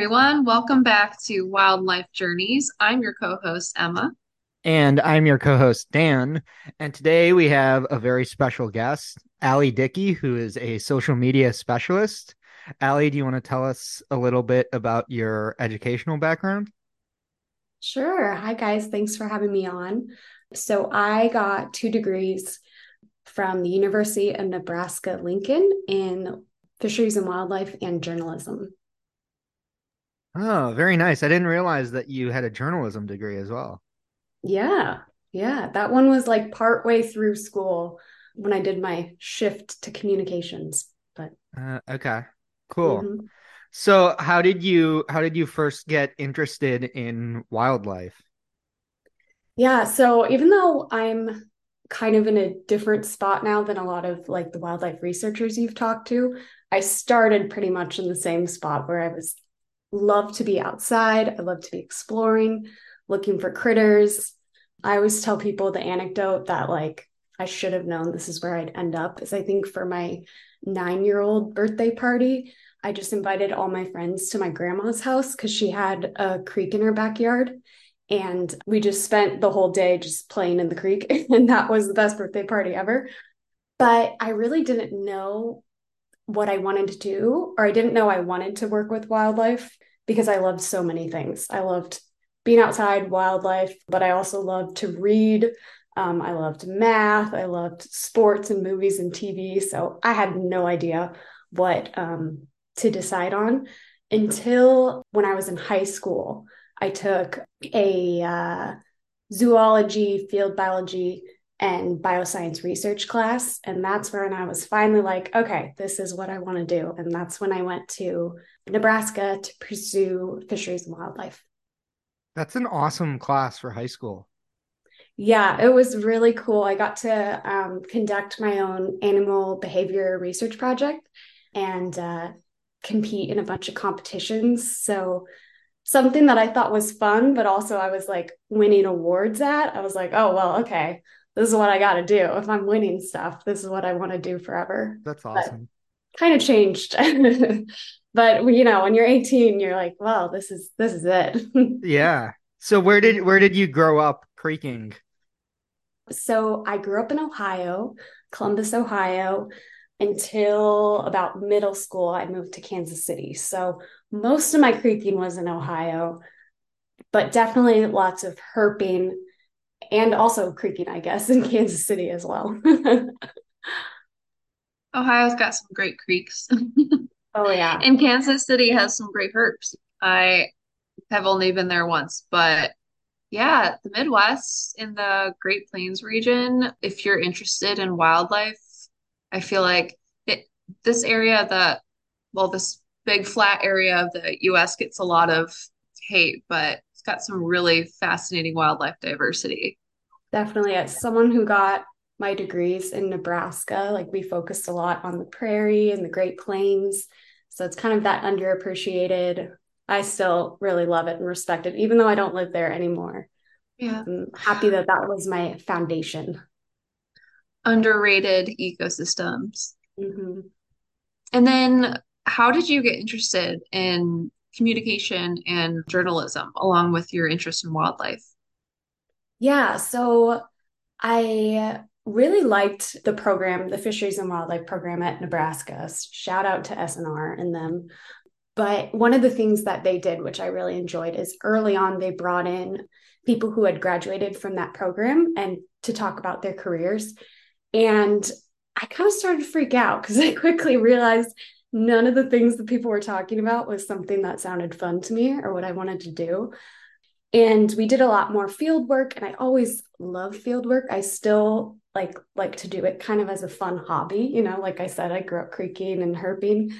everyone. Welcome back to Wildlife Journeys. I'm your co-host, Emma. And I'm your co-host, Dan. And today we have a very special guest, Alli Dickey, who is a social media specialist. Alli, do you want to tell us a little bit about your educational background? Sure. Hi, guys. Thanks for having me on. So I got 2 degrees from the University of Nebraska-Lincoln in fisheries and wildlife and journalism. Oh, very nice. I didn't realize that you had a journalism degree as well. Yeah. That one was like partway through school when I did my shift to communications. But okay, cool. Mm-hmm. So how did you first get interested in wildlife? Yeah. So even though I'm kind of in a different spot now than a lot of like the wildlife researchers you've talked to, I started pretty much in the same spot where I loved to be outside. I loved to be exploring, looking for critters. I always tell people the anecdote that like, I should have known this is where I'd end up is I think for my 9-year-old birthday party, I just invited all my friends to my grandma's house because she had a creek in her backyard. And we just spent the whole day just playing in the creek. And that was the best birthday party ever. But I really didn't know what I wanted to do, or I didn't know I wanted to work with wildlife because I loved so many things. I loved being outside, wildlife, but I also loved to read. I loved math. I loved sports and movies and TV. So I had no idea what to decide on until when I was in high school. I took a zoology, field biology, and bioscience research class. And that's when I was finally like, okay, this is what I want to do. And that's when I went to Nebraska to pursue fisheries and wildlife. That's an awesome class for high school. Yeah, it was really cool. I got to conduct my own animal behavior research project and compete in a bunch of competitions. So something that I thought was fun, but also I was like winning awards at. I was like, oh, well, okay, this is what I got to do. If I'm winning stuff, this is what I want to do forever. That's awesome. But kind of changed. But, you know, when you're 18, you're like, well, this is it. Yeah. So where did you grow up creeking? So I grew up in Ohio, Columbus, Ohio, until about middle school. I moved to Kansas City. So most of my creeking was in Ohio, but definitely lots of herping and also creeking, I guess, in Kansas City as well. Ohio's got some great creeks. Oh, yeah. And Kansas City has some great herps. I have only been there once, but yeah, the Midwest in the Great Plains region, if you're interested in wildlife, I feel like this big flat area of the U.S. gets a lot of hate, but it's got some really fascinating wildlife diversity. Definitely. As someone who got my degrees in Nebraska, like we focused a lot on the prairie and the Great Plains. So it's kind of that underappreciated. I still really love it and respect it, even though I don't live there anymore. Yeah. I'm happy that was my foundation. Underrated ecosystems. Mm-hmm. And then how did you get interested in communication and journalism along with your interest in wildlife? Yeah, so I really liked the program, the Fisheries and Wildlife program at Nebraska. Shout out to SNR and them. But one of the things that they did, which I really enjoyed, is early on they brought in people who had graduated from that program and to talk about their careers. And I kind of started to freak out because I quickly realized none of the things that people were talking about was something that sounded fun to me or what I wanted to do. And we did a lot more field work, and I always love field work. I still like to do it kind of as a fun hobby. You know, like I said, I grew up creeking and herping,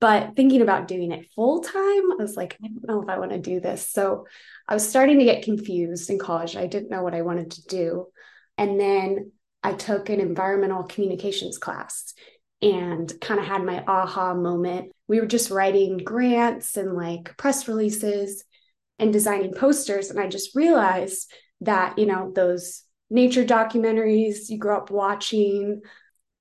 but thinking about doing it full time, I was like, I don't know if I want to do this. So I was starting to get confused in college. I didn't know what I wanted to do. And then I took an environmental communications class and kind of had my aha moment. We were just writing grants and like press releases and designing posters. And I just realized that, you know, those nature documentaries you grew up watching,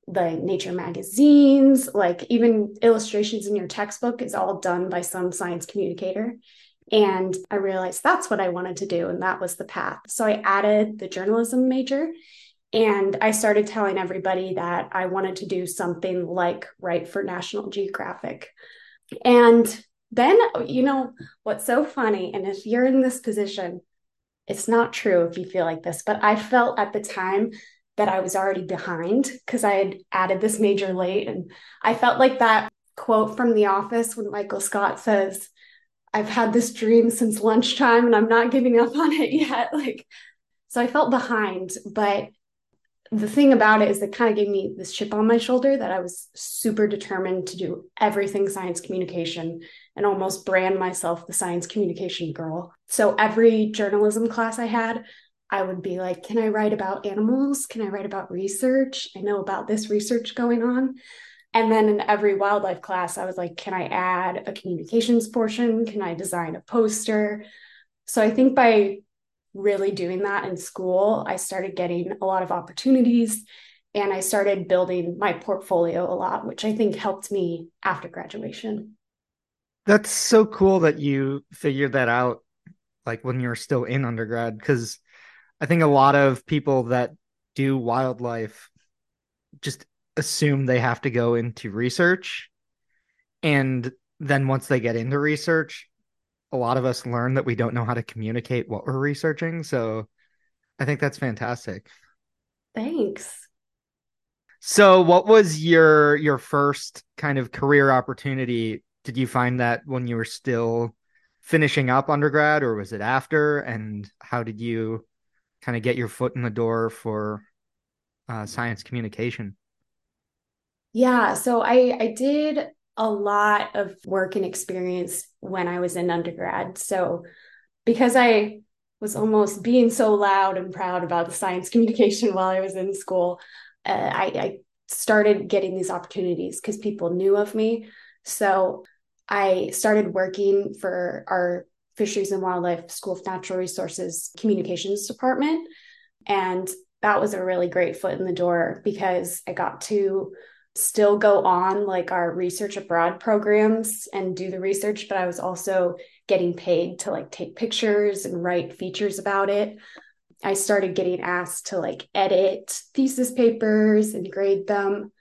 the nature magazines, like even illustrations in your textbook is all done by some science communicator. And I realized that's what I wanted to do. And that was the path. So I added the journalism major. And I started telling everybody that I wanted to do something like write for National Geographic. And then, you know, what's so funny, and if you're in this position, it's not true if you feel like this, but I felt at the time that I was already behind because I had added this major late. And I felt like that quote from The Office when Michael Scott says, I've had this dream since lunchtime and I'm not giving up on it yet. Like, so I felt behind, but the thing about it is that kind of gave me this chip on my shoulder that I was super determined to do everything science communication and almost brand myself the science communication girl. So every journalism class I had, I would be like, can I write about animals? Can I write about research? I know about this research going on. And then in every wildlife class, I was like, can I add a communications portion? Can I design a poster? So I think by really doing that in school, I started getting a lot of opportunities and I started building my portfolio a lot, which I think helped me after graduation. That's so cool that you figured that out, like when you were still in undergrad, because I think a lot of people that do wildlife just assume they have to go into research. And then once they get into research, a lot of us learn that we don't know how to communicate what we're researching. So I think that's fantastic. Thanks. So what was your first kind of career opportunity? Did you find that when you were still finishing up undergrad, or was it after? And how did you kind of get your foot in the door for science communication? Yeah, so I did a lot of work and experience when I was in undergrad. So because I was almost being so loud and proud about the science communication while I was in school, I started getting these opportunities because people knew of me. So I started working for our Fisheries and Wildlife School of Natural Resources Communications Department. And that was a really great foot in the door because I got to still go on like our research abroad programs and do the research, but I was also getting paid to like take pictures and write features about it. I started getting asked to like edit thesis papers and grade them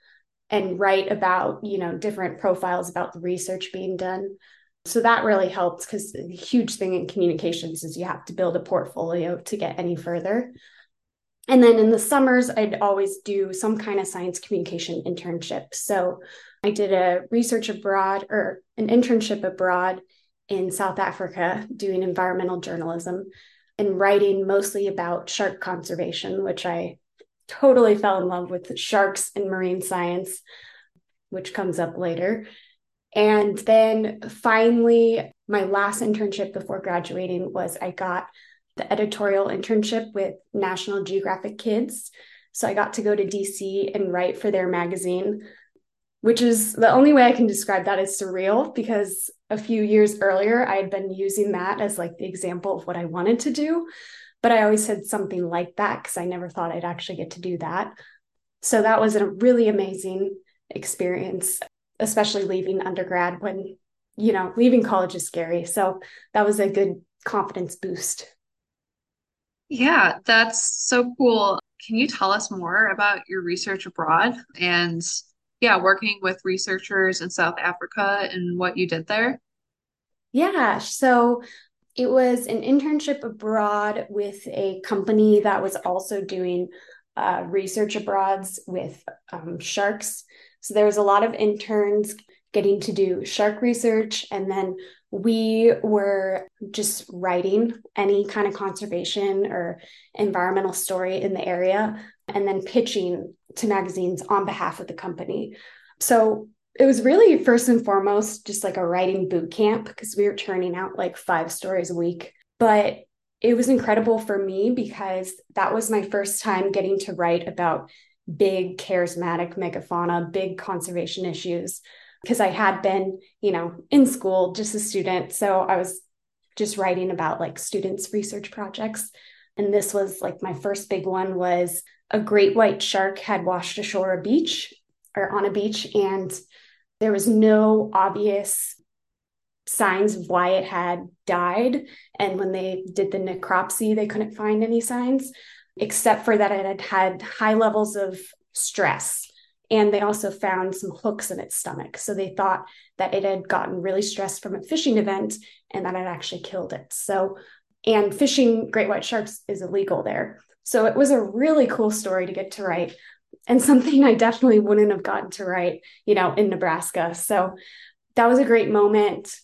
and write about, you know, different profiles about the research being done. So that really helped because the huge thing in communications is you have to build a portfolio to get any further. And then in the summers, I'd always do some kind of science communication internship. So I did a research abroad or an internship abroad in South Africa doing environmental journalism and writing mostly about shark conservation, which I totally fell in love with sharks and marine science, which comes up later. And then finally, my last internship before graduating was I got the editorial internship with National Geographic Kids. So I got to go to DC and write for their magazine, which is the only way I can describe that is surreal because a few years earlier, I had been using that as like the example of what I wanted to do. But I always said something like that because I never thought I'd actually get to do that. So that was a really amazing experience, especially leaving undergrad when, you know, leaving college is scary. So that was a good confidence boost. Yeah, that's so cool. Can you tell us more about your research abroad and working with researchers in South Africa and what you did there? Yeah, so it was an internship abroad with a company that was also doing research abroads with sharks. So there was a lot of interns getting to do shark research, and then we were just writing any kind of conservation or environmental story in the area and then pitching to magazines on behalf of the company. So it was really first and foremost just like a writing boot camp because we were turning out like 5 stories a week. But it was incredible for me because that was my first time getting to write about big charismatic megafauna, big conservation issues. Because I had been, you know, in school, just a student. So I was just writing about like students' research projects. And this was like my first big one was a great white shark had washed ashore on a beach, and there was no obvious signs of why it had died. And when they did the necropsy, they couldn't find any signs, except for that it had had high levels of stress. And they also found some hooks in its stomach. So they thought that it had gotten really stressed from a fishing event and that it actually killed it. So, and fishing great white sharks is illegal there. So it was a really cool story to get to write, and something I definitely wouldn't have gotten to write, in Nebraska. So that was a great moment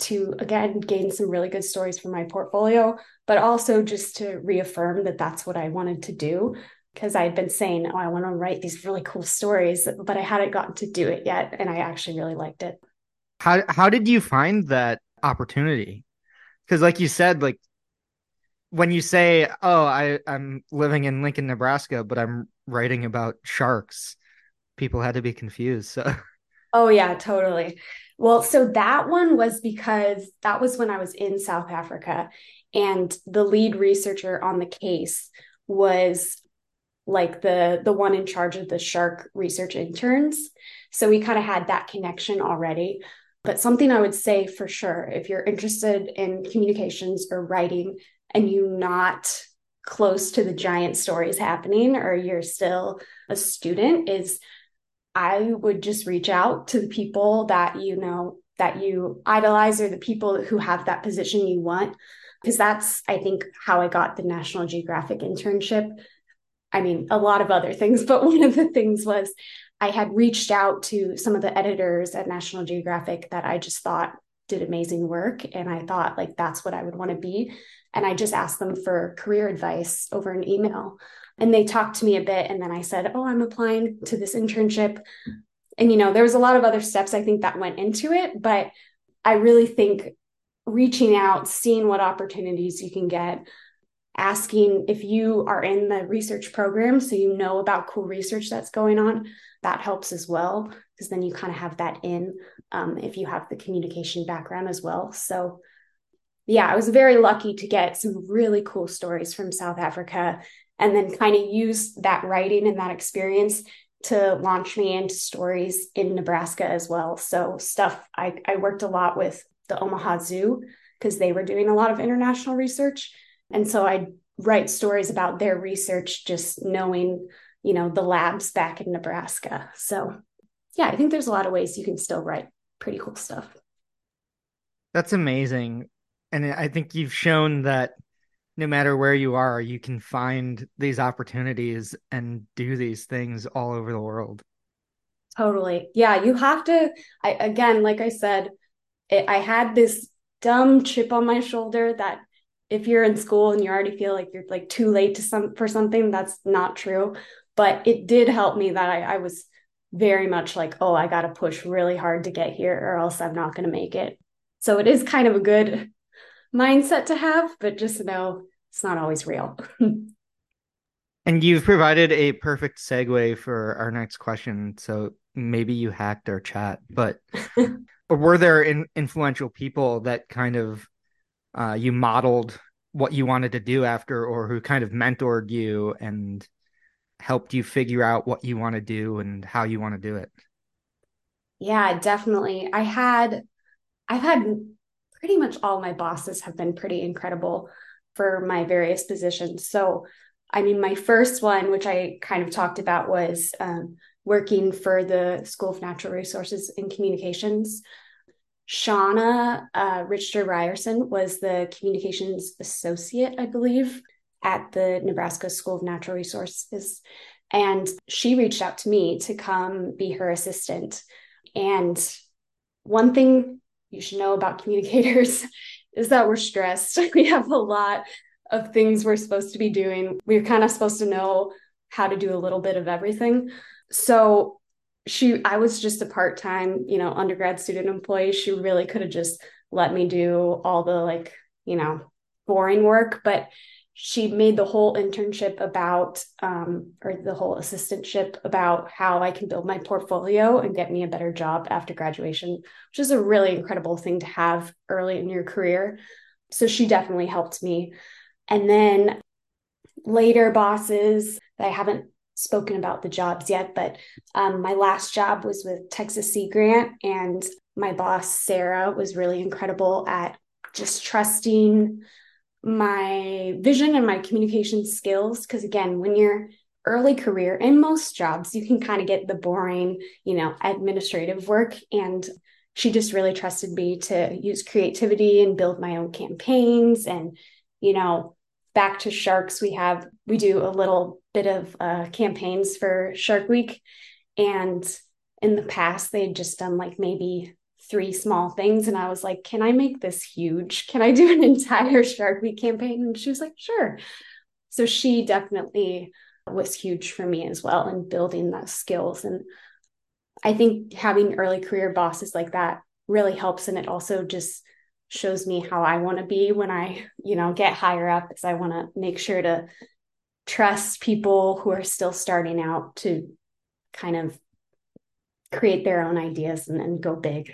to, again, gain some really good stories for my portfolio, but also just to reaffirm that that's what I wanted to do, because I had been saying, I want to write these really cool stories, but I hadn't gotten to do it yet. And I actually really liked it. How did you find that opportunity? Because like you said, like when you say, I'm living in Lincoln, Nebraska, but I'm writing about sharks, people had to be confused. So. Oh, yeah, totally. Well, so that one was because that was when I was in South Africa, and the lead researcher on the case was like the one in charge of the shark research interns. So we kind of had that connection already. But something I would say for sure, if you're interested in communications or writing and you're not close to the giant stories happening, or you're still a student, is I would just reach out to the people that you idolize, or the people who have that position you want, because that's, I think, how I got the National Geographic internship. I mean, a lot of other things, but one of the things was I had reached out to some of the editors at National Geographic that I just thought did amazing work. And I thought, like, that's what I would want to be. And I just asked them for career advice over an email. And they talked to me a bit. And then I said, I'm applying to this internship. And, there was a lot of other steps I think that went into it. But I really think reaching out, seeing what opportunities you can get, asking if you are in the research program, so you know about cool research that's going on, that helps as well. Because then you kind of have that in if you have the communication background as well. So yeah, I was very lucky to get some really cool stories from South Africa, and then kind of use that writing and that experience to launch me into stories in Nebraska as well. So stuff, I worked a lot with the Omaha Zoo, because they were doing a lot of international research. And so I write stories about their research, just knowing, the labs back in Nebraska. So yeah, I think there's a lot of ways you can still write pretty cool stuff. That's amazing. And I think you've shown that no matter where you are, you can find these opportunities and do these things all over the world. Totally. Yeah, you have to, like I said, I had this dumb chip on my shoulder that if you're in school and you already feel like you're like too late for something, that's not true. But it did help me that I was very much like, I got to push really hard to get here or else I'm not going to make it. So it is kind of a good mindset to have, but just know it's not always real. And you've provided a perfect segue for our next question. So maybe you hacked our chat, but were there influential people that kind of you modeled what you wanted to do after, or who kind of mentored you and helped you figure out what you want to do and how you want to do it? Yeah, definitely. I've had pretty much all my bosses have been pretty incredible for my various positions. So, I mean, my first one, which I kind of talked about, was working for the School of Natural Resources and Communications. Shauna Richter Ryerson was the communications associate, I believe, at the Nebraska School of Natural Resources. And she reached out to me to come be her assistant. And one thing you should know about communicators is that we're stressed. We have a lot of things we're supposed to be doing. We're kind of supposed to know how to do a little bit of everything. So I was just a part-time, undergrad student employee. She really could have just let me do all the boring work, but she made the whole internship about, or the whole assistantship about how I can build my portfolio and get me a better job after graduation, which is a really incredible thing to have early in your career. So she definitely helped me. And then later bosses. I haven't spoken about the jobs yet, but my last job was with Texas Sea Grant, and my boss, Sarah, was really incredible at just trusting my vision and my communication skills. Because again, when you're early career in most jobs, you can kind of get the boring, administrative work. And she just really trusted me to use creativity and build my own campaigns. And, back to sharks, we do a little bit of campaigns for Shark Week. And in the past, they had just done like maybe 3 small things. And I was like, can I make this huge? Can I do an entire Shark Week campaign? And she was like, sure. So she definitely was huge for me as well in building those skills. And I think having early career bosses like that really helps. And it also just shows me how I want to be when I, get higher up, because I want to make sure to trust people who are still starting out to kind of create their own ideas and then go big.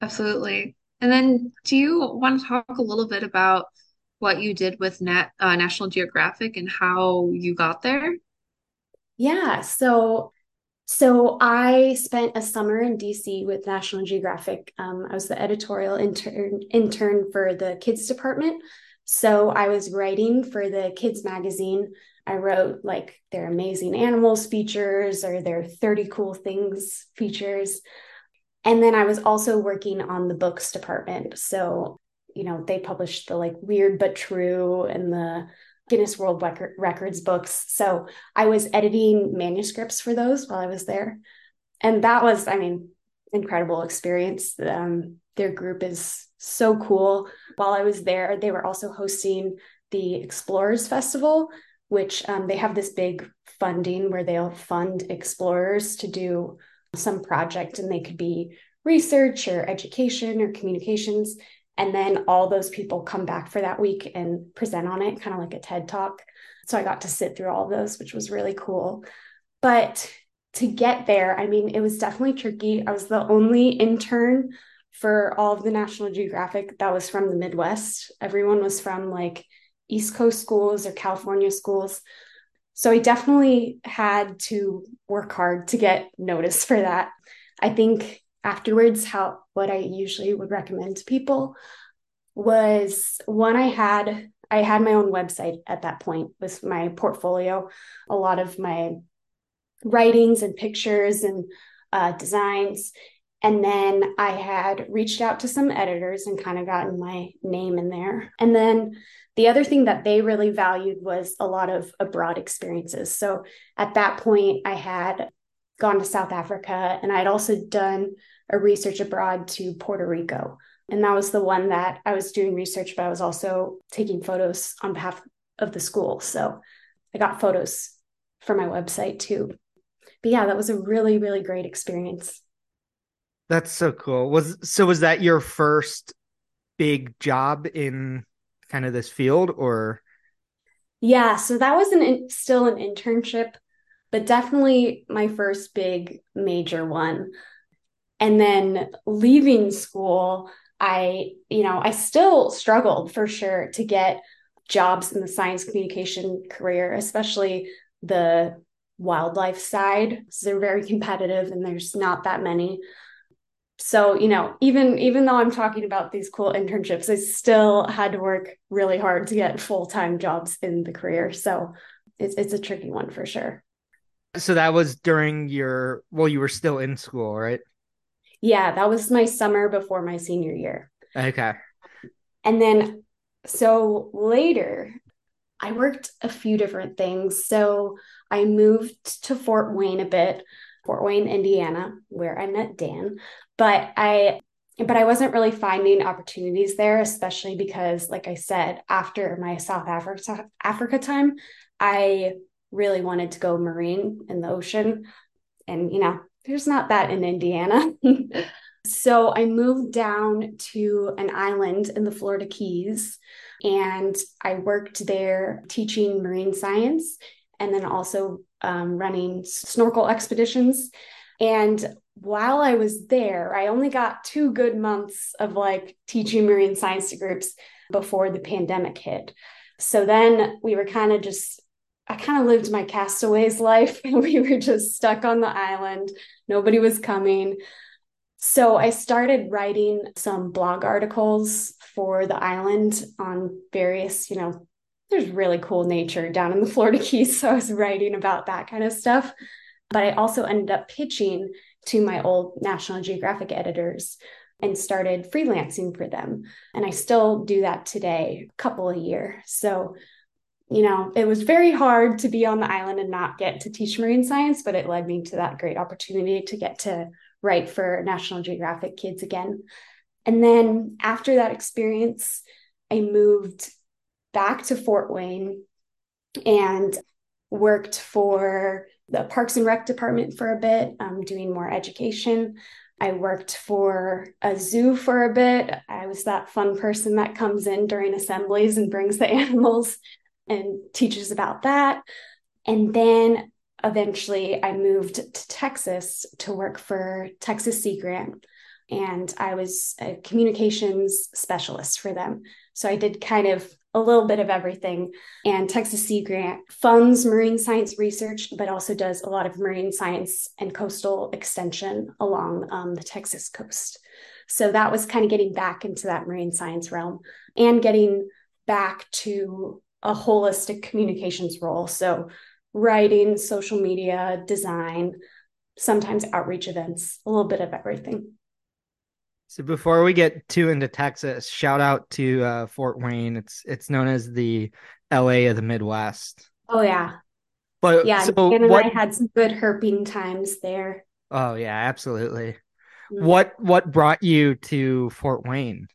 Absolutely. And then do you want to talk a little bit about what you did with National Geographic and how you got there? Yeah. So I spent a summer in DC with National Geographic. I was the editorial intern for the kids department. So I was writing for the kids magazine. I wrote like their amazing animals features or their 30 cool things features. And then I was also working on the books department. So, they published the like Weird But True and the Guinness World Records books. So I was editing manuscripts for those while I was there. And that was, incredible experience. Their group is so cool. While I was there, they were also hosting the Explorers Festival, which they have this big funding where they'll fund explorers to do some project, and they could be research or education or communications. And then all those people come back for that week and present on it, kind of like a TED Talk. So I got to sit through all of those, which was really cool. But to get there, it was definitely tricky. I was the only intern for all of the National Geographic that was from the Midwest. Everyone was from like East Coast schools or California schools. So I definitely had to work hard to get noticed for that. I think afterwards, what I usually would recommend to people was, one, I had my own website at that point with my portfolio. A lot of my writings and pictures and designs. And then I had reached out to some editors and kind of gotten my name in there. And then the other thing that they really valued was a lot of abroad experiences. So at that point, I had gone to South Africa, and I'd also done a research abroad to Puerto Rico. And that was the one that I was doing research, but I was also taking photos on behalf of the school. So I got photos for my website too. But yeah, that was a really, really great experience. That's so cool. Was that your first big job in kind of this field, or? Yeah, so that was still an internship, but definitely my first big major one. And then leaving school, I still struggled for sure to get jobs in the science communication career, especially the wildlife side. So they're very competitive and there's not that many. So, even though I'm talking about these cool internships, I still had to work really hard to get full-time jobs in the career. So it's a tricky one for sure. So that was during you were still in school, right? Yeah, that was my summer before my senior year. Okay. And then, so later, I worked a few different things. So I moved to Fort Wayne, Indiana, where I met Dan. But I wasn't really finding opportunities there, especially because, like I said, after my South Africa time, I really wanted to go marine in the ocean. And, there's not that in Indiana. So I moved down to an island in the Florida Keys, and I worked there teaching marine science and then also running snorkel expeditions. And while I was there, I only got 2 good months of like teaching marine science to groups before the pandemic hit. So then we were kind of just, I kind of lived my castaways life. We were just stuck on the island. Nobody was coming. So I started writing some blog articles for the island on various, you know, there's really cool nature down in the Florida Keys. So I was writing about that kind of stuff. But I also ended up pitching to my old National Geographic editors and started freelancing for them. And I still do that today, a couple a year. So, you know, it was very hard to be on the island and not get to teach marine science, but it led me to that great opportunity to get to write for National Geographic Kids again. And then after that experience, I moved back to Fort Wayne and worked for the Parks and Rec department for a bit, doing more education. I worked for a zoo for a bit. I was that fun person that comes in during assemblies and brings the animals and teaches about that. And then eventually I moved to Texas to work for Texas Sea Grant. And I was a communications specialist for them. So I did kind of a little bit of everything. And Texas Sea Grant funds marine science research, but also does a lot of marine science and coastal extension along the Texas coast. So that was kind of getting back into that marine science realm and getting back to a holistic communications role. So writing, social media, design, sometimes outreach events, a little bit of everything. So before we get too into Texas, shout out to Fort Wayne. It's known as the LA of the Midwest. Oh, yeah. But yeah, so Dan and I had some good herping times there. Oh, yeah, absolutely. Mm-hmm. What brought you to Fort Wayne?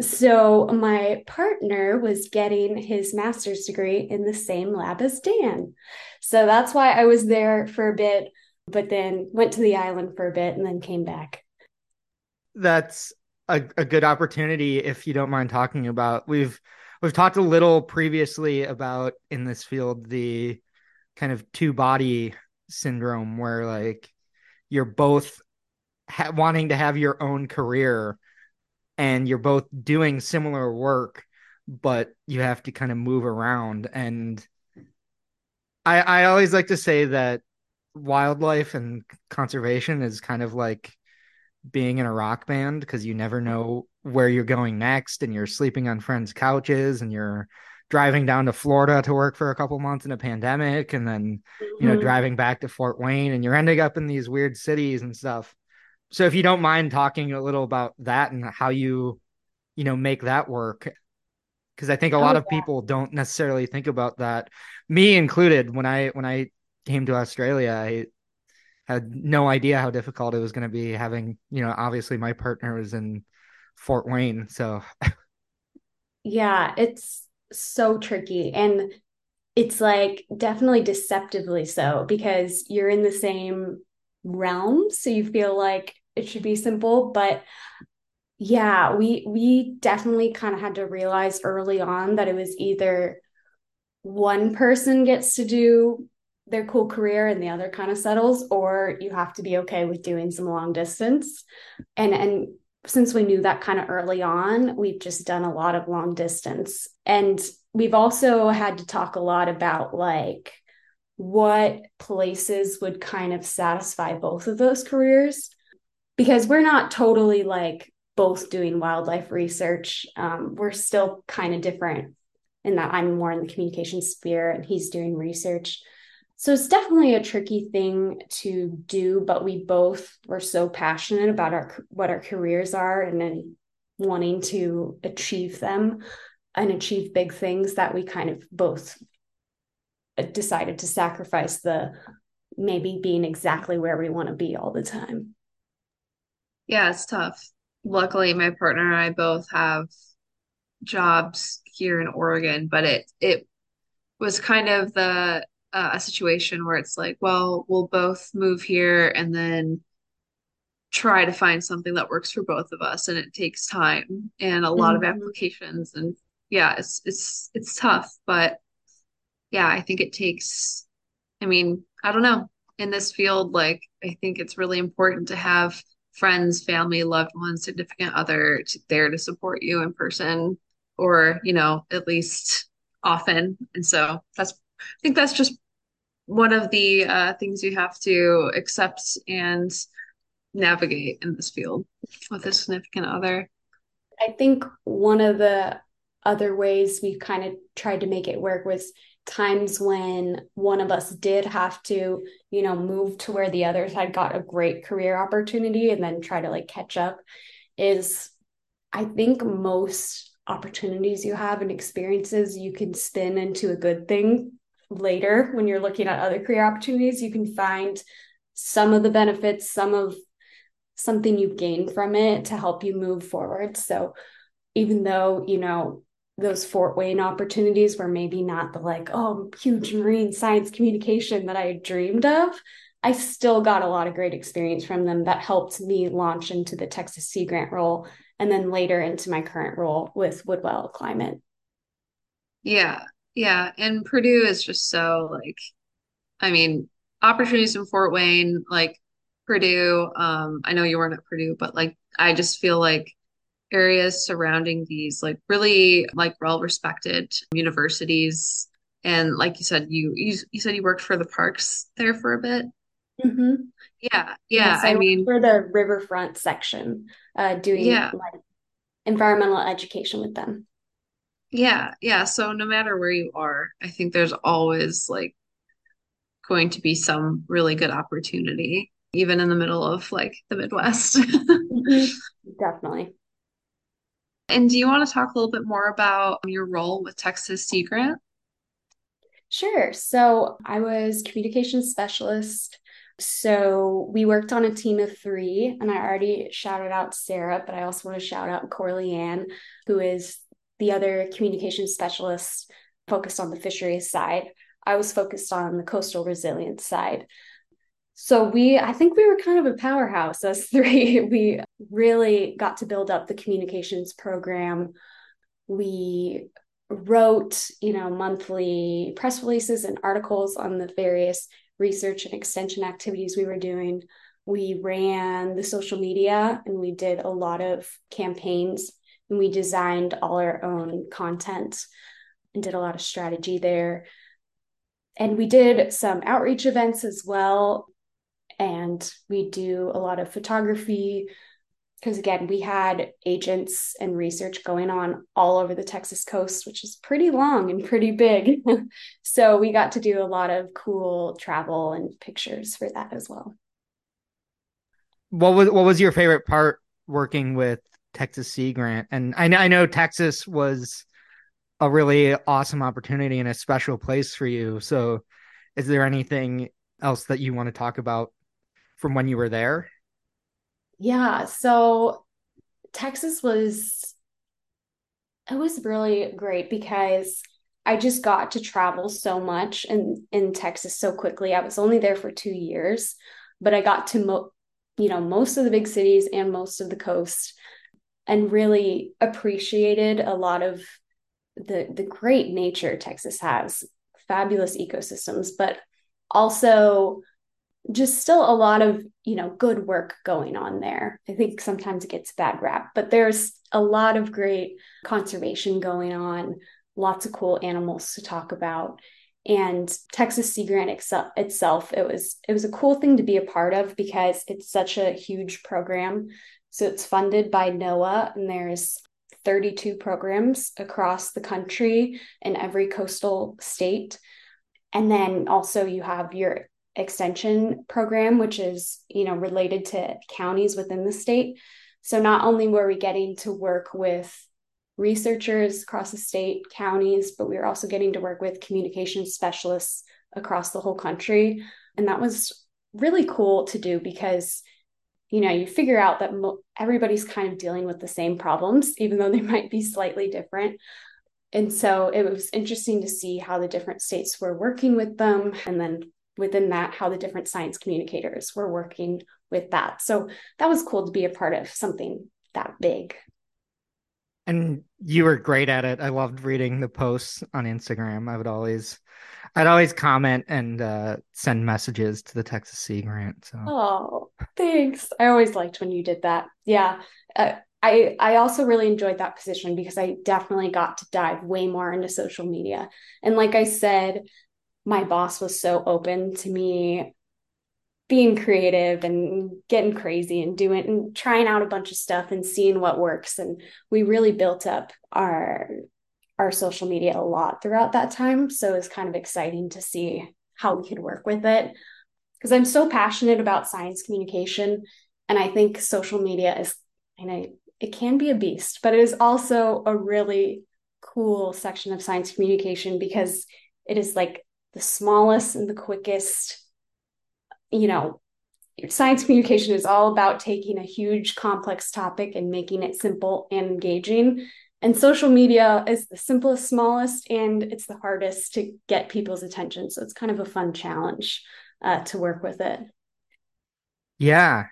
So my partner was getting his master's degree in the same lab as Dan. So that's why I was there for a bit, but then went to the island for a bit and then came back. That's a good opportunity if you don't mind talking about. We've talked a little previously about in this field the kind of two body syndrome where like you're both wanting to have your own career and you're both doing similar work, but you have to kind of move around. And I always like to say that wildlife and conservation is kind of like being in a rock band because you never know where you're going next, and you're sleeping on friends' couches, and you're driving down to Florida to work for a couple months in a pandemic, and then you know driving back to Fort Wayne, and you're ending up in these weird cities and stuff. So if you don't mind talking a little about that and how you know make that work, because I think a lot of people don't necessarily think about that, me included. When I came to Australia, I had no idea how difficult it was going to be having, you know, obviously my partner was in Fort Wayne. So yeah, it's so tricky. And it's like definitely deceptively so, because you're in the same realm. So you feel like it should be simple, but yeah, we definitely kind of had to realize early on that it was either one person gets to do their cool career and the other kind of settles, or you have to be okay with doing some long distance. And since we knew that kind of early on, we've just done a lot of long distance. And we've also had to talk a lot about like what places would kind of satisfy both of those careers, because we're not totally like both doing wildlife research. We're still kind of different in that I'm more in the communication sphere and he's doing research. So it's definitely a tricky thing to do, but we both were so passionate about what our careers are and then wanting to achieve them and achieve big things that we kind of both decided to sacrifice the maybe being exactly where we want to be all the time. Yeah, it's tough. Luckily, my partner and I both have jobs here in Oregon, but it was kind of a situation where it's like, well, we'll both move here and then try to find something that works for both of us, and it takes time and a lot of applications, and yeah, it's tough, but yeah, I think it takes, I mean, I don't know, in this field, like I think it's really important to have friends, family, loved ones, significant other there to support you in person or, you know, at least often. And so that's, I think that's just one of the things you have to accept and navigate in this field with a significant other. I think one of the other ways we've kind of tried to make it work was times when one of us did have to, you know, move to where the others had got a great career opportunity and then try to like catch up, is I think most opportunities you have and experiences you can spin into a good thing later when you're looking at other career opportunities. You can find some of the benefits, some of something you've gained from it to help you move forward. So even though, you know, those Fort Wayne opportunities were maybe not the like, oh, huge marine science communication that I had dreamed of, I still got a lot of great experience from them that helped me launch into the Texas Sea Grant role and then later into my current role with Woodwell Climate. Yeah. Yeah. And Purdue is just so like, I mean, opportunities in Fort Wayne, like Purdue, I know you weren't at Purdue, but like, I just feel like areas surrounding these like really like well-respected universities. And like you said, you said you worked for the parks there for a bit. Mm-hmm. Yeah. Yeah. Yes, I mean, for the riverfront section, doing like environmental education with them. Yeah. Yeah. So no matter where you are, I think there's always like going to be some really good opportunity, even in the middle of like the Midwest. Definitely. And do you want to talk a little bit more about your role with Texas Sea Grant? Sure. So I was communications specialist. So we worked on a team of three, and I already shouted out Sarah, but I also want to shout out Corley-Ann, who is the other communications specialist focused on the fisheries side. I was focused on the coastal resilience side. So I think we were kind of a powerhouse, us three. We really got to build up the communications program. We wrote, you know, monthly press releases and articles on the various research and extension activities we were doing. We ran the social media and we did a lot of campaigns, and we designed all our own content and did a lot of strategy there. And we did some outreach events as well. And we do a lot of photography because, again, we had agents and research going on all over the Texas coast, which is pretty long and pretty big. So we got to do a lot of cool travel and pictures for that as well. What was your favorite part working with Texas Sea Grant? And I know Texas was a really awesome opportunity and a special place for you. So is there anything else that you want to talk about from when you were there? Yeah. So Texas it was really great because I just got to travel so much in Texas so quickly. I was only there for 2 years, but I got to, most of the big cities and most of the coast, and really appreciated a lot of the great nature Texas has, fabulous ecosystems, but also just still a lot of, good work going on there. I think sometimes it gets a bad rap, but there's a lot of great conservation going on, lots of cool animals to talk about. And Texas Sea Grant itself, it was a cool thing to be a part of because it's such a huge program. So it's funded by NOAA, and there's 32 programs across the country in every coastal state. And then also you have your extension program, which is, related to counties within the state. So not only were we getting to work with researchers across the state, counties, but we were also getting to work with communication specialists across the whole country. And that was really cool to do because, you figure out that everybody's kind of dealing with the same problems, even though they might be slightly different. And so it was interesting to see how the different states were working with them. And then within that, how the different science communicators were working with that. So that was cool to be a part of something that big. And you were great at it. I loved reading the posts on Instagram. I'd always comment and send messages to the Texas Sea Grant. So. Oh, thanks. I always liked when you did that. Yeah. I also really enjoyed that position because I definitely got to dive way more into social media. And like I said, my boss was so open to me being creative and getting crazy and doing and trying out a bunch of stuff and seeing what works. And we really built up our social media a lot throughout that time. So it was kind of exciting to see how we could work with it, because I'm so passionate about science communication. And I think social media is, and it can be a beast, but it is also a really cool section of science communication because it is like the smallest and the quickest. You know, science communication is all about taking a huge complex topic and making it simple and engaging. And social media is the simplest, smallest, and it's the hardest to get people's attention. So it's kind of a fun challenge to work with it. Yeah.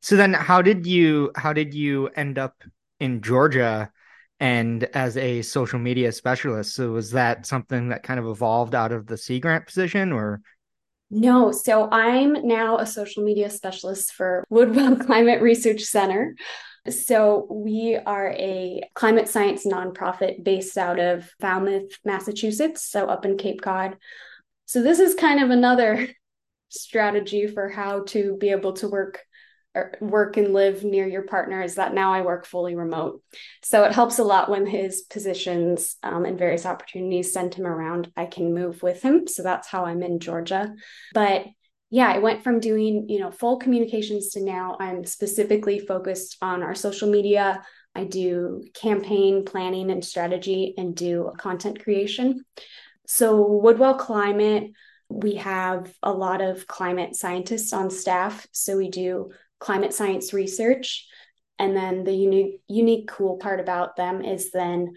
So then how did you end up in Georgia and as a social media specialist? So was that something that kind of evolved out of the Sea Grant position, or? No. So I'm now a social media specialist for Woodwell Climate Research Center. So we are a climate science nonprofit based out of Falmouth, Massachusetts, so up in Cape Cod. So this is kind of another strategy for how to be able to work and live near your partner, is that now I work fully remote. So it helps a lot when his positions and various opportunities send him around, I can move with him. So that's how I'm in Georgia. But yeah, I went from doing, full communications to now I'm specifically focused on our social media. I do campaign planning and strategy and do content creation. So Woodwell Climate, we have a lot of climate scientists on staff. So we do climate science research. And then the unique cool part about them is then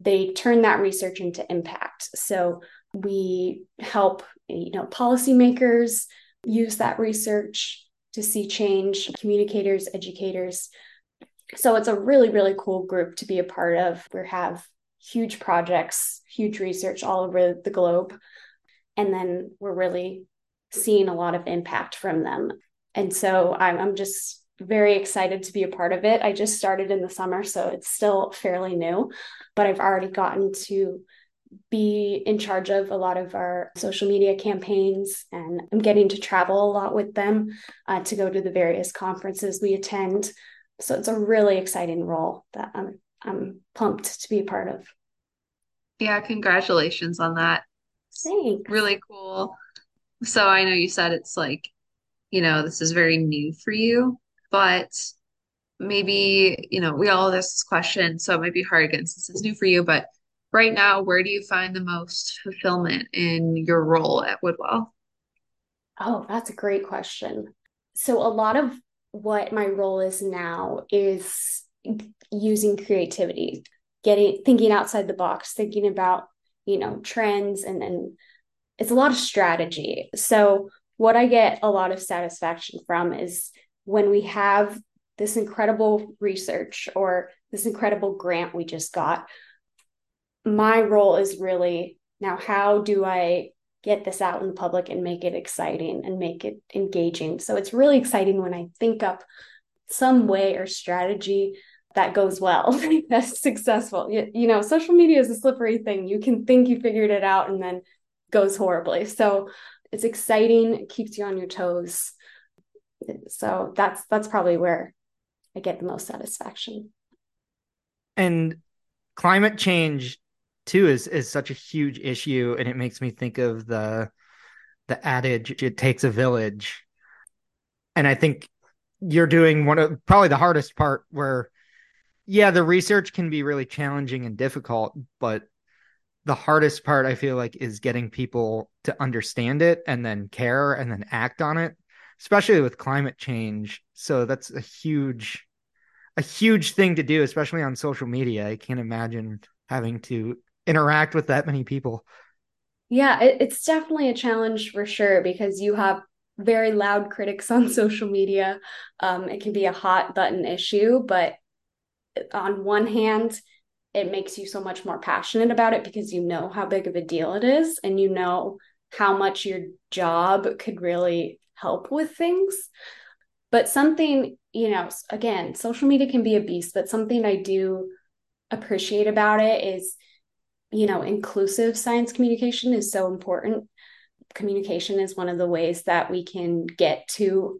they turn that research into impact. So we help, policymakers use that research to see change, communicators, educators. So it's a really, really cool group to be a part of. We have huge projects, huge research all over the globe. And then we're really seeing a lot of impact from them. And so I'm just very excited to be a part of it. I just started in the summer, so it's still fairly new, but I've already gotten to be in charge of a lot of our social media campaigns, and I'm getting to travel a lot with them to go to the various conferences we attend. So it's a really exciting role that I'm pumped to be a part of. Yeah, congratulations on that. Thanks. Really cool. So I know you said it's like, this is very new for you, but maybe, we all have this question, so it might be hard again since it's new for you, but right now, where do you find the most fulfillment in your role at Woodwell? Oh, that's a great question. So a lot of what my role is now is using creativity, thinking outside the box, thinking about trends, and then it's a lot of strategy. So what I get a lot of satisfaction from is when we have this incredible research or this incredible grant we just got, my role is really now, how do I get this out in the public and make it exciting and make it engaging? So it's really exciting when I think up some way or strategy that goes well, that's successful. Social media is a slippery thing. You can think you figured it out and then goes horribly. So it's exciting. It keeps you on your toes. So that's probably where I get the most satisfaction. And climate change too is such a huge issue. And it makes me think of the adage, it takes a village. And I think you're doing one of probably the hardest part where, yeah, the research can be really challenging and difficult, but the hardest part I feel like is getting people to understand it and then care and then act on it, especially with climate change. So that's a huge thing to do, especially on social media. I can't imagine having to interact with that many people. Yeah, it's definitely a challenge for sure, because you have very loud critics on social media. It can be a hot button issue, but on one hand, it makes you so much more passionate about it because you know how big of a deal it is and you know how much your job could really help with things. But something, you know, again, social media can be a beast, but something I do appreciate about it is, you know, inclusive science communication is so important. Communication is one of the ways that we can get to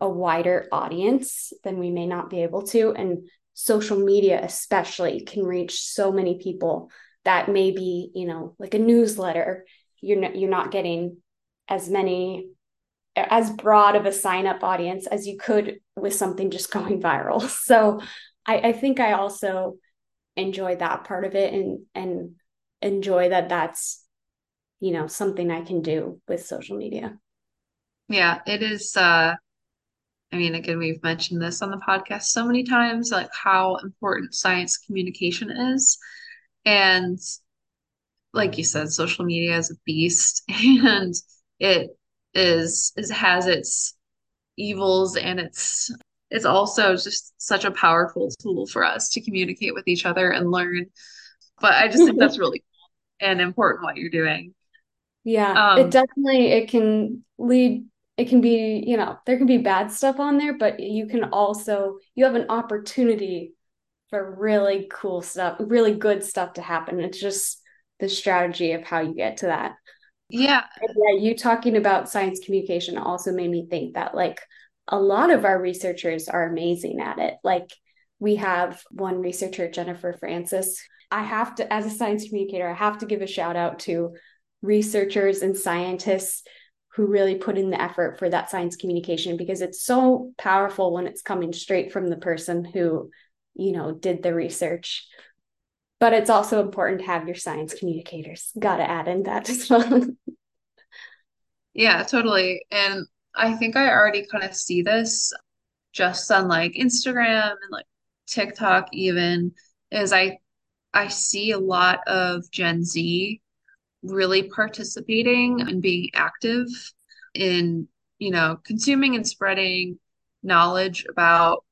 a wider audience than we may not be able to. And social media especially can reach so many people that maybe, you know, like a newsletter, you're not getting as many, as broad of a sign up audience as you could with something just going viral. So I think I also enjoy that part of it and enjoy that that's, you know, something I can do with social media. Yeah, it is. I mean, again, we've mentioned this on the podcast so many times, like how important science communication is. And like you said, social media is a beast, and it has its evils, and it's also just such a powerful tool for us to communicate with each other and learn. But I just think that's really cool and important what you're doing. Yeah, it can be, you know, there can be bad stuff on there, but you have an opportunity for really cool stuff, really good stuff to happen. It's just the strategy of how you get to that. Yeah. And yeah, you talking about science communication also made me think that, like, a lot of our researchers are amazing at it. Like, we have one researcher, Jennifer Francis. As a science communicator, I have to give a shout out to researchers and scientists who really put in the effort for that science communication, because it's so powerful when it's coming straight from the person who, you know, did the research. But it's also important to have your science communicators. Got to add in that as well. Yeah, totally. And I think I already kind of see this just on like Instagram and like TikTok even, is I see a lot of Gen Z really participating and being active in, you know, consuming and spreading knowledge about,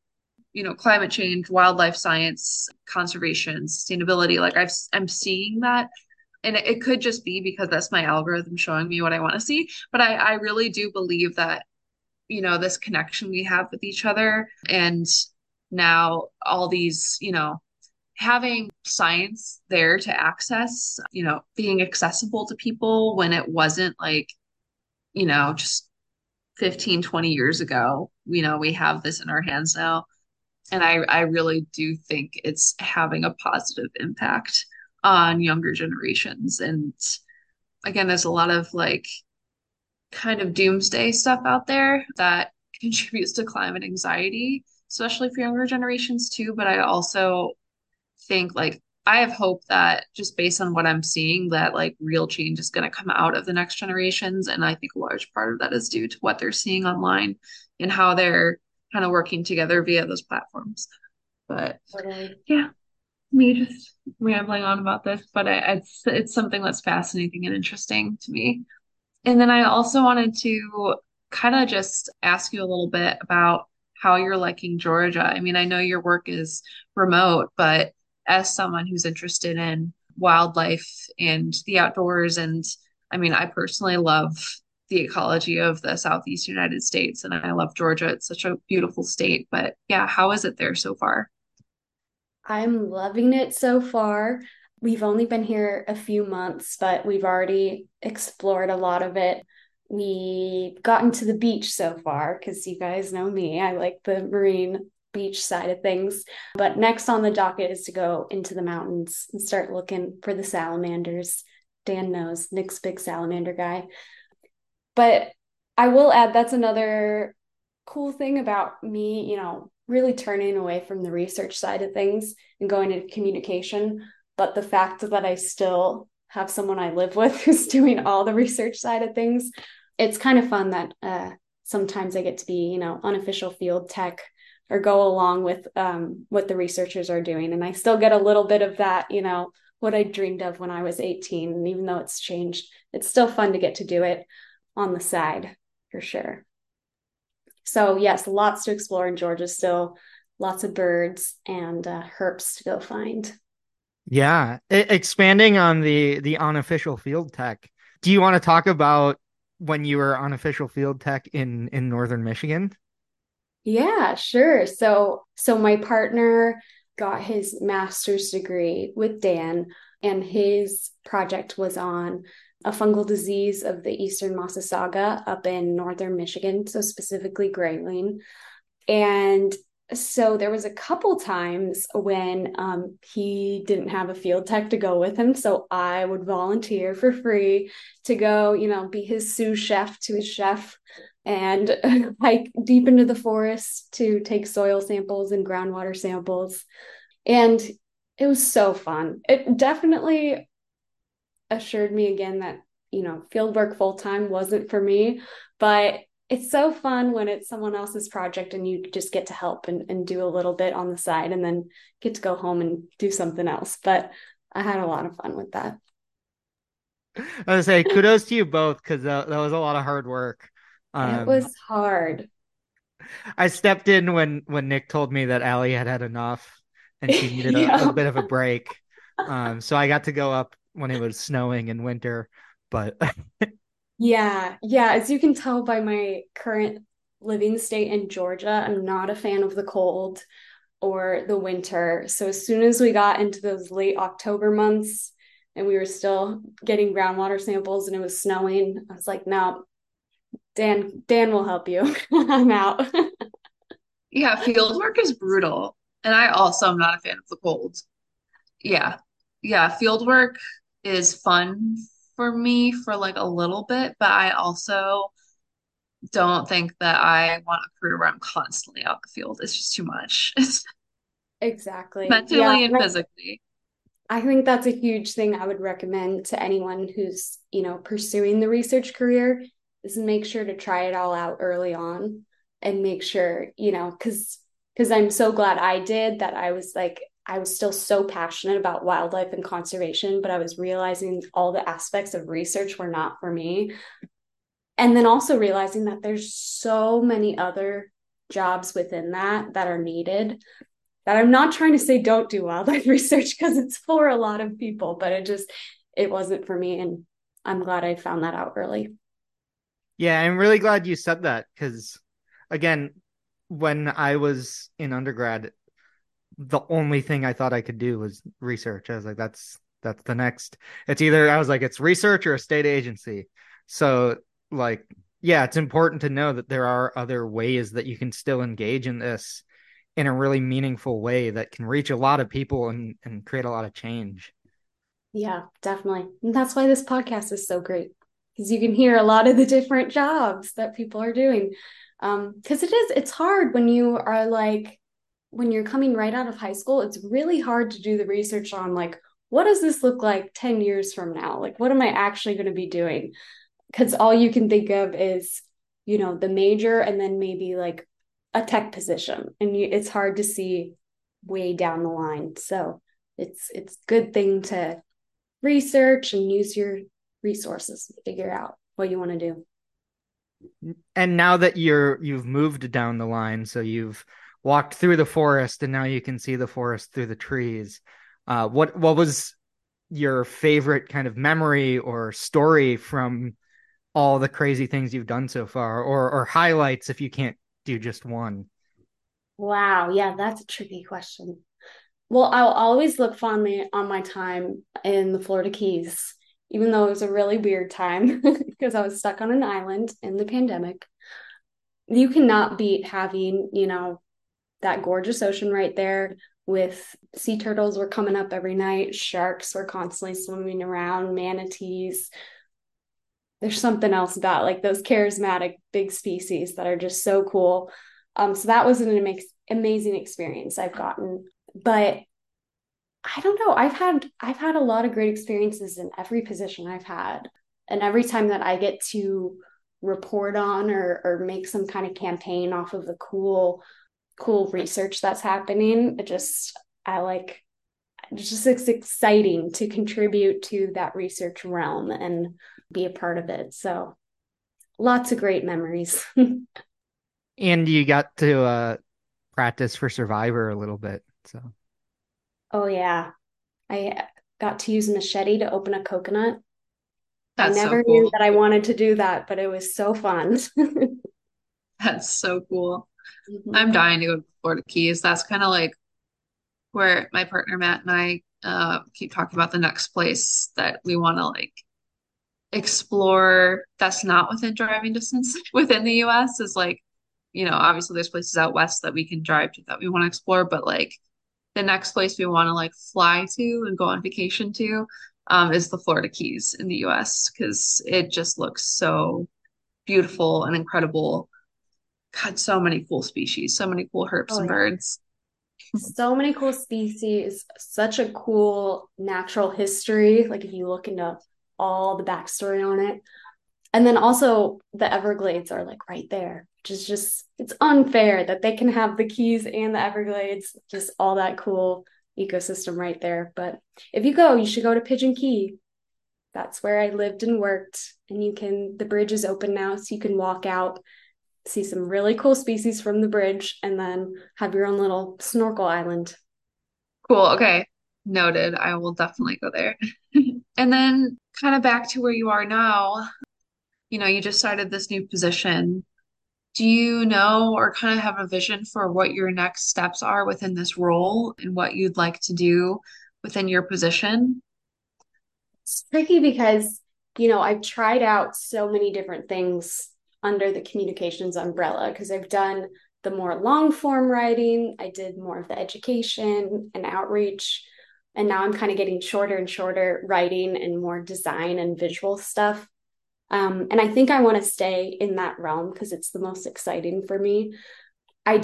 you know, climate change, wildlife science, conservation, sustainability. Like I'm seeing that, and it could just be because that's my algorithm showing me what I want to see. But I really do believe that, you know, this connection we have with each other, and now all these, you know, having science there to access, you know, being accessible to people when it wasn't like, you know, just 15, 20 years ago, you know, we have this in our hands now. And I really do think it's having a positive impact on younger generations. And again, there's a lot of like kind of doomsday stuff out there that contributes to climate anxiety, especially for younger generations too. But I also think, like, I have hope that just based on what I'm seeing, that like real change is going to come out of the next generations. And I think a large part of that is due to what they're seeing online and how they're kind of working together via those platforms. But yeah, me just rambling on about this, but it's something that's fascinating and interesting to me. And then I also wanted to kind of just ask you a little bit about how you're liking Georgia. I mean, I know your work is remote, but as someone who's interested in wildlife and the outdoors, and I mean, I personally love the ecology of the Southeast United States, and I love Georgia. It's such a beautiful state. But yeah, how is it there so far? I'm loving it so far. We've only been here a few months, but we've already explored a lot of it. We've gotten to the beach so far, because you guys know me, I like the marine beach side of things. But next on the docket is to go into the mountains and start looking for the salamanders. Dan knows, Nick's big salamander guy. But I will add, that's another cool thing about me, you know, really turning away from the research side of things and going into communication. But the fact that I still have someone I live with who's doing all the research side of things, it's kind of fun that sometimes I get to be, you know, unofficial field tech or go along with what the researchers are doing. And I still get a little bit of that, you know, what I dreamed of when I was 18. And even though it's changed, it's still fun to get to do it on the side, for sure. So yes, lots to explore in Georgia still, lots of birds and herps to go find. Yeah. Expanding on the unofficial field tech, do you want to talk about when you were unofficial field tech in northern Michigan? Yeah, sure. So my partner got his master's degree with Dan, and his project was on a fungal disease of the Eastern Massasauga up in northern Michigan, so specifically Grayling. And so there was a couple times when he didn't have a field tech to go with him, so I would volunteer for free to go, be his sous chef to his chef and hike deep into the forest to take soil samples and groundwater samples. And it was so fun. It definitely assured me again that, field work full-time wasn't for me, but it's so fun when it's someone else's project and you just get to help and do a little bit on the side and then get to go home and do something else. But I had a lot of fun with that. I was going to say, kudos to you both, because that was a lot of hard work. It was hard. I stepped in when Nick told me that Alli had had enough and she needed a bit of a break. So I got to go up when it was snowing in winter, but... Yeah. As you can tell by my current living state in Georgia, I'm not a fan of the cold or the winter. So as soon as we got into those late October months and we were still getting groundwater samples and it was snowing, I was like, no, Dan will help you. I'm out. Yeah, field work is brutal. And I also am not a fan of the cold. Yeah, field work is fun for me for like a little bit, but I also don't think that I want a career where I'm constantly out in the field. It's just too much. Exactly. Mentally and physically. I think that's a huge thing I would recommend to anyone who's, pursuing the research career, is make sure to try it all out early on and make sure, because I'm so glad I did that. I was still so passionate about wildlife and conservation, but I was realizing all the aspects of research were not for me. And then also realizing that there's so many other jobs within that are needed, that I'm not trying to say don't do wildlife research, because it's for a lot of people, but it wasn't for me. And I'm glad I found that out early. Yeah, I'm really glad you said that, because again, when I was in undergrad, the only thing I thought I could do was research. I was like, that's the next. It's either, I was like, it's research or a state agency. So like, yeah, it's important to know that there are other ways that you can still engage in this in a really meaningful way that can reach a lot of people and create a lot of change. Yeah, definitely. And that's why this podcast is so great, because you can hear a lot of the different jobs that people are doing. Because it's hard when you are like, when you're coming right out of high school, it's really hard to do the research on like, what does this look like 10 years from now? Like, what am I actually going to be doing? Because all you can think of is, the major and then maybe like a tech position. And it's hard to see way down the line. So it's a good thing to research and use your resources to figure out what you want to do. And now that you've moved down the line, so you've walked through the forest and now you can see the forest through the trees. What was your favorite kind of memory or story from all the crazy things you've done so far, or highlights if you can't do just one? Wow. Yeah, that's a tricky question. Well, I'll always look fondly on my time in the Florida Keys, even though it was a really weird time because I was stuck on an island in the pandemic. You cannot beat having, that gorgeous ocean right there with sea turtles were coming up every night. Sharks were constantly swimming around, manatees. There's something else about like those charismatic big species that are just so cool. So that was an amazing experience I've gotten, but I don't know. I've had a lot of great experiences in every position I've had. And every time that I get to report on or make some kind of campaign off of the cool research that's happening, it's exciting to contribute to that research realm and be a part of it. So lots of great memories. And you got to practice for Survivor a little bit. So, oh yeah, I got to use a machete to open a coconut. That's I never so cool. knew that I wanted to do that, but it was so fun. That's so cool. Mm-hmm. I'm dying to go to the Florida Keys. That's kind of like where my partner Matt and I keep talking about the next place that we want to like explore that's not within driving distance within the U.S. is like, you know, obviously there's places out west that we can drive to that we want to explore, but like the next place we want to like fly to and go on vacation to is the Florida Keys in the U.S. because it just looks so beautiful and incredible. God, so many cool species, so many cool herps and birds. So many cool species, such a cool natural history. Like if you look into all the backstory on it. And then also the Everglades are like right there, which is just, it's unfair that they can have the Keys and the Everglades, just all that cool ecosystem right there. But if you go, you should go to Pigeon Key. That's where I lived and worked. And you can, the bridge is open now, so you can walk out, see some really cool species from the bridge, and then have your own little snorkel island. Cool. Okay. Noted. I will definitely go there. And then kind of back to where you are now, you know, you just started this new position. Do you know or kind of have a vision for what your next steps are within this role and what you'd like to do within your position? It's tricky because, you know, I've tried out so many different things under the communications umbrella, because I've done the more long form writing, I did more of the education and outreach, and now I'm kind of getting shorter and shorter writing and more design and visual stuff. And I think I want to stay in that realm because it's the most exciting for me. I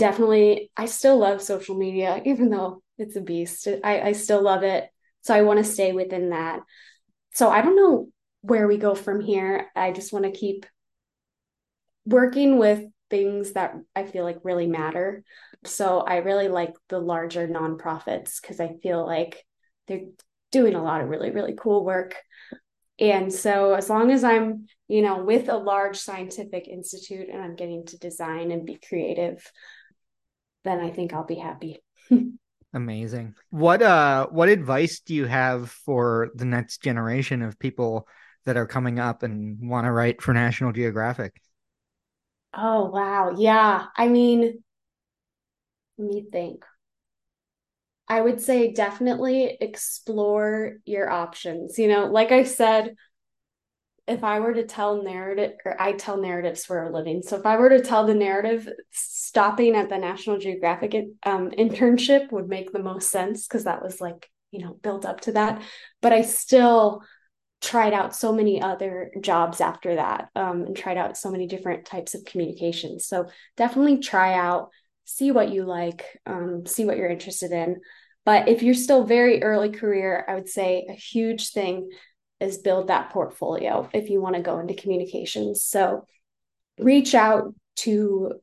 still love social media, even though it's a beast. I still love it. So I want to stay within that. So I don't know where we go from here. I just want to keep working with things that I feel like really matter. So I really like the larger nonprofits because I feel like they're doing a lot of really, really cool work. And so as long as I'm, you know, with a large scientific institute and I'm getting to design and be creative, then I think I'll be happy. Amazing. What advice do you have for the next generation of people that are coming up and want to write for National Geographic? Oh, wow. Yeah. I mean, let me think. I would say definitely explore your options. You know, like I said, if I were to tell narrative, or I tell narratives for a living. So if I were to tell the narrative, stopping at the National Geographic internship would make the most sense because that was like, you know, built up to that. But I still tried out so many other jobs after that, and tried out so many different types of communications. So definitely try out, see what you like, see what you're interested in. But if you're still very early career, I would say a huge thing is build that portfolio if you want to go into communications. So reach out to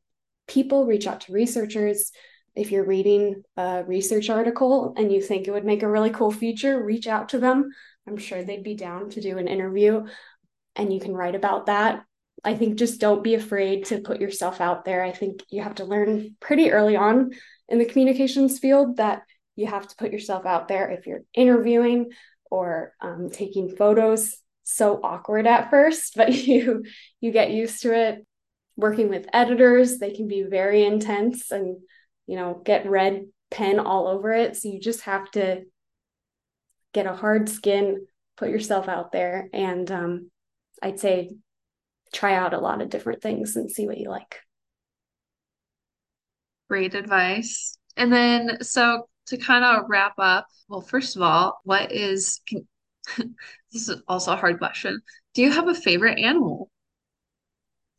people, reach out to researchers. If you're reading a research article and you think it would make a really cool feature, reach out to them. I'm sure they'd be down to do an interview and you can write about that. I think just don't be afraid to put yourself out there. I think you have to learn pretty early on in the communications field that you have to put yourself out there if you're interviewing or taking photos. So awkward at first, but you get used to it. Working with editors, they can be very intense and, you know, get red pen all over it. So you just have to get a hard skin, put yourself out there, and I'd say try out a lot of different things and see what you like. Great advice. And then, so to kind of wrap up, well, first of all, this is also a hard question. Do you have a favorite animal?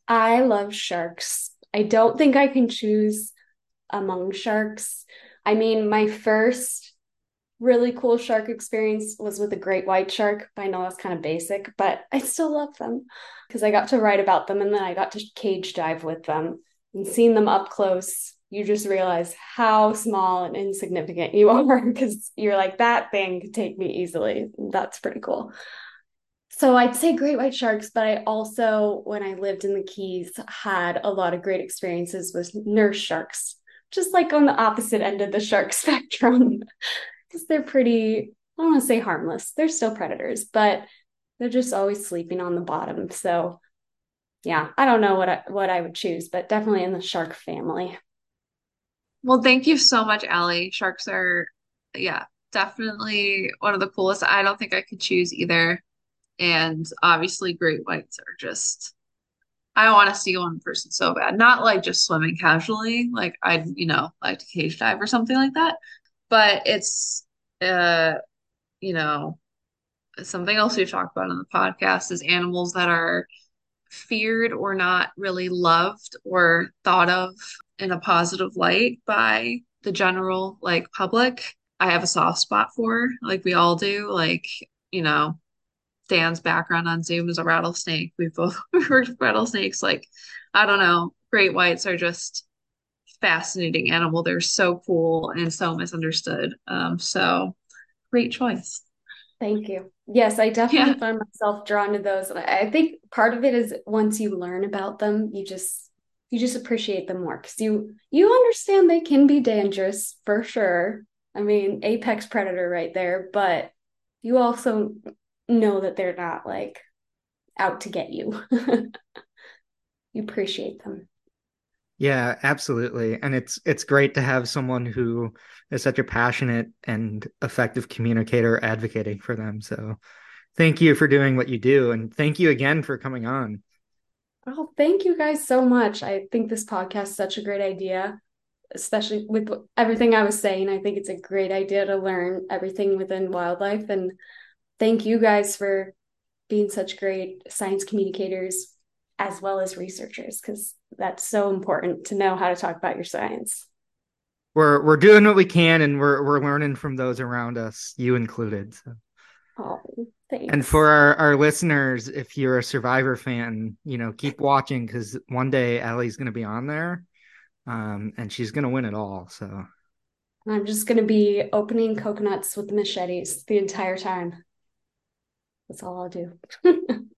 I love sharks. I don't think I can choose among sharks. I mean, my first really cool shark experience was with a great white shark. I know that's kind of basic, but I still love them because I got to write about them and then I got to cage dive with them, and seeing them up close, you just realize how small and insignificant you are because you're like, that thing could take me easily. That's pretty cool. So I'd say great white sharks, but I also, when I lived in the Keys, had a lot of great experiences with nurse sharks, just like on the opposite end of the shark spectrum. Because they're pretty, I don't want to say harmless. They're still predators, but they're just always sleeping on the bottom. So yeah, I don't know what I would choose, but definitely in the shark family. Well, thank you so much, Alli. Sharks are, yeah, definitely one of the coolest. I don't think I could choose either. And obviously, great whites are just, I want to see one in person so bad. Not like just swimming casually, like I'd, like to cage dive or something like that. But it's, you know, something else we've talked about on the podcast is animals that are feared or not really loved or thought of in a positive light by the general public. I have a soft spot for, like we all do, Dan's background on Zoom is a rattlesnake. We've both worked with rattlesnakes. I don't know. Great whites are just fascinating animal. They're so cool and so misunderstood. So great choice. Thank you. Yes, I definitely find myself drawn to those. And I think part of it is once you learn about them, you just appreciate them more because you understand they can be dangerous for sure. I mean, apex predator right there, but you also know that they're not out to get you. You appreciate them. Yeah, absolutely. And it's great to have someone who is such a passionate and effective communicator advocating for them. So thank you for doing what you do. And thank you again for coming on. Oh, thank you guys so much. I think this podcast is such a great idea, especially with everything I was saying. I think it's a great idea to learn everything within wildlife. And thank you guys for being such great science communicators as well as researchers, because that's so important to know how to talk about your science. We're doing what we can, and we're learning from those around us, you included. So. Oh, thanks. And for our listeners, if you're a Survivor fan, keep watching, because one day Allie's going to be on there, and she's going to win it all. So I'm just going to be opening coconuts with machetes the entire time. That's all I'll do.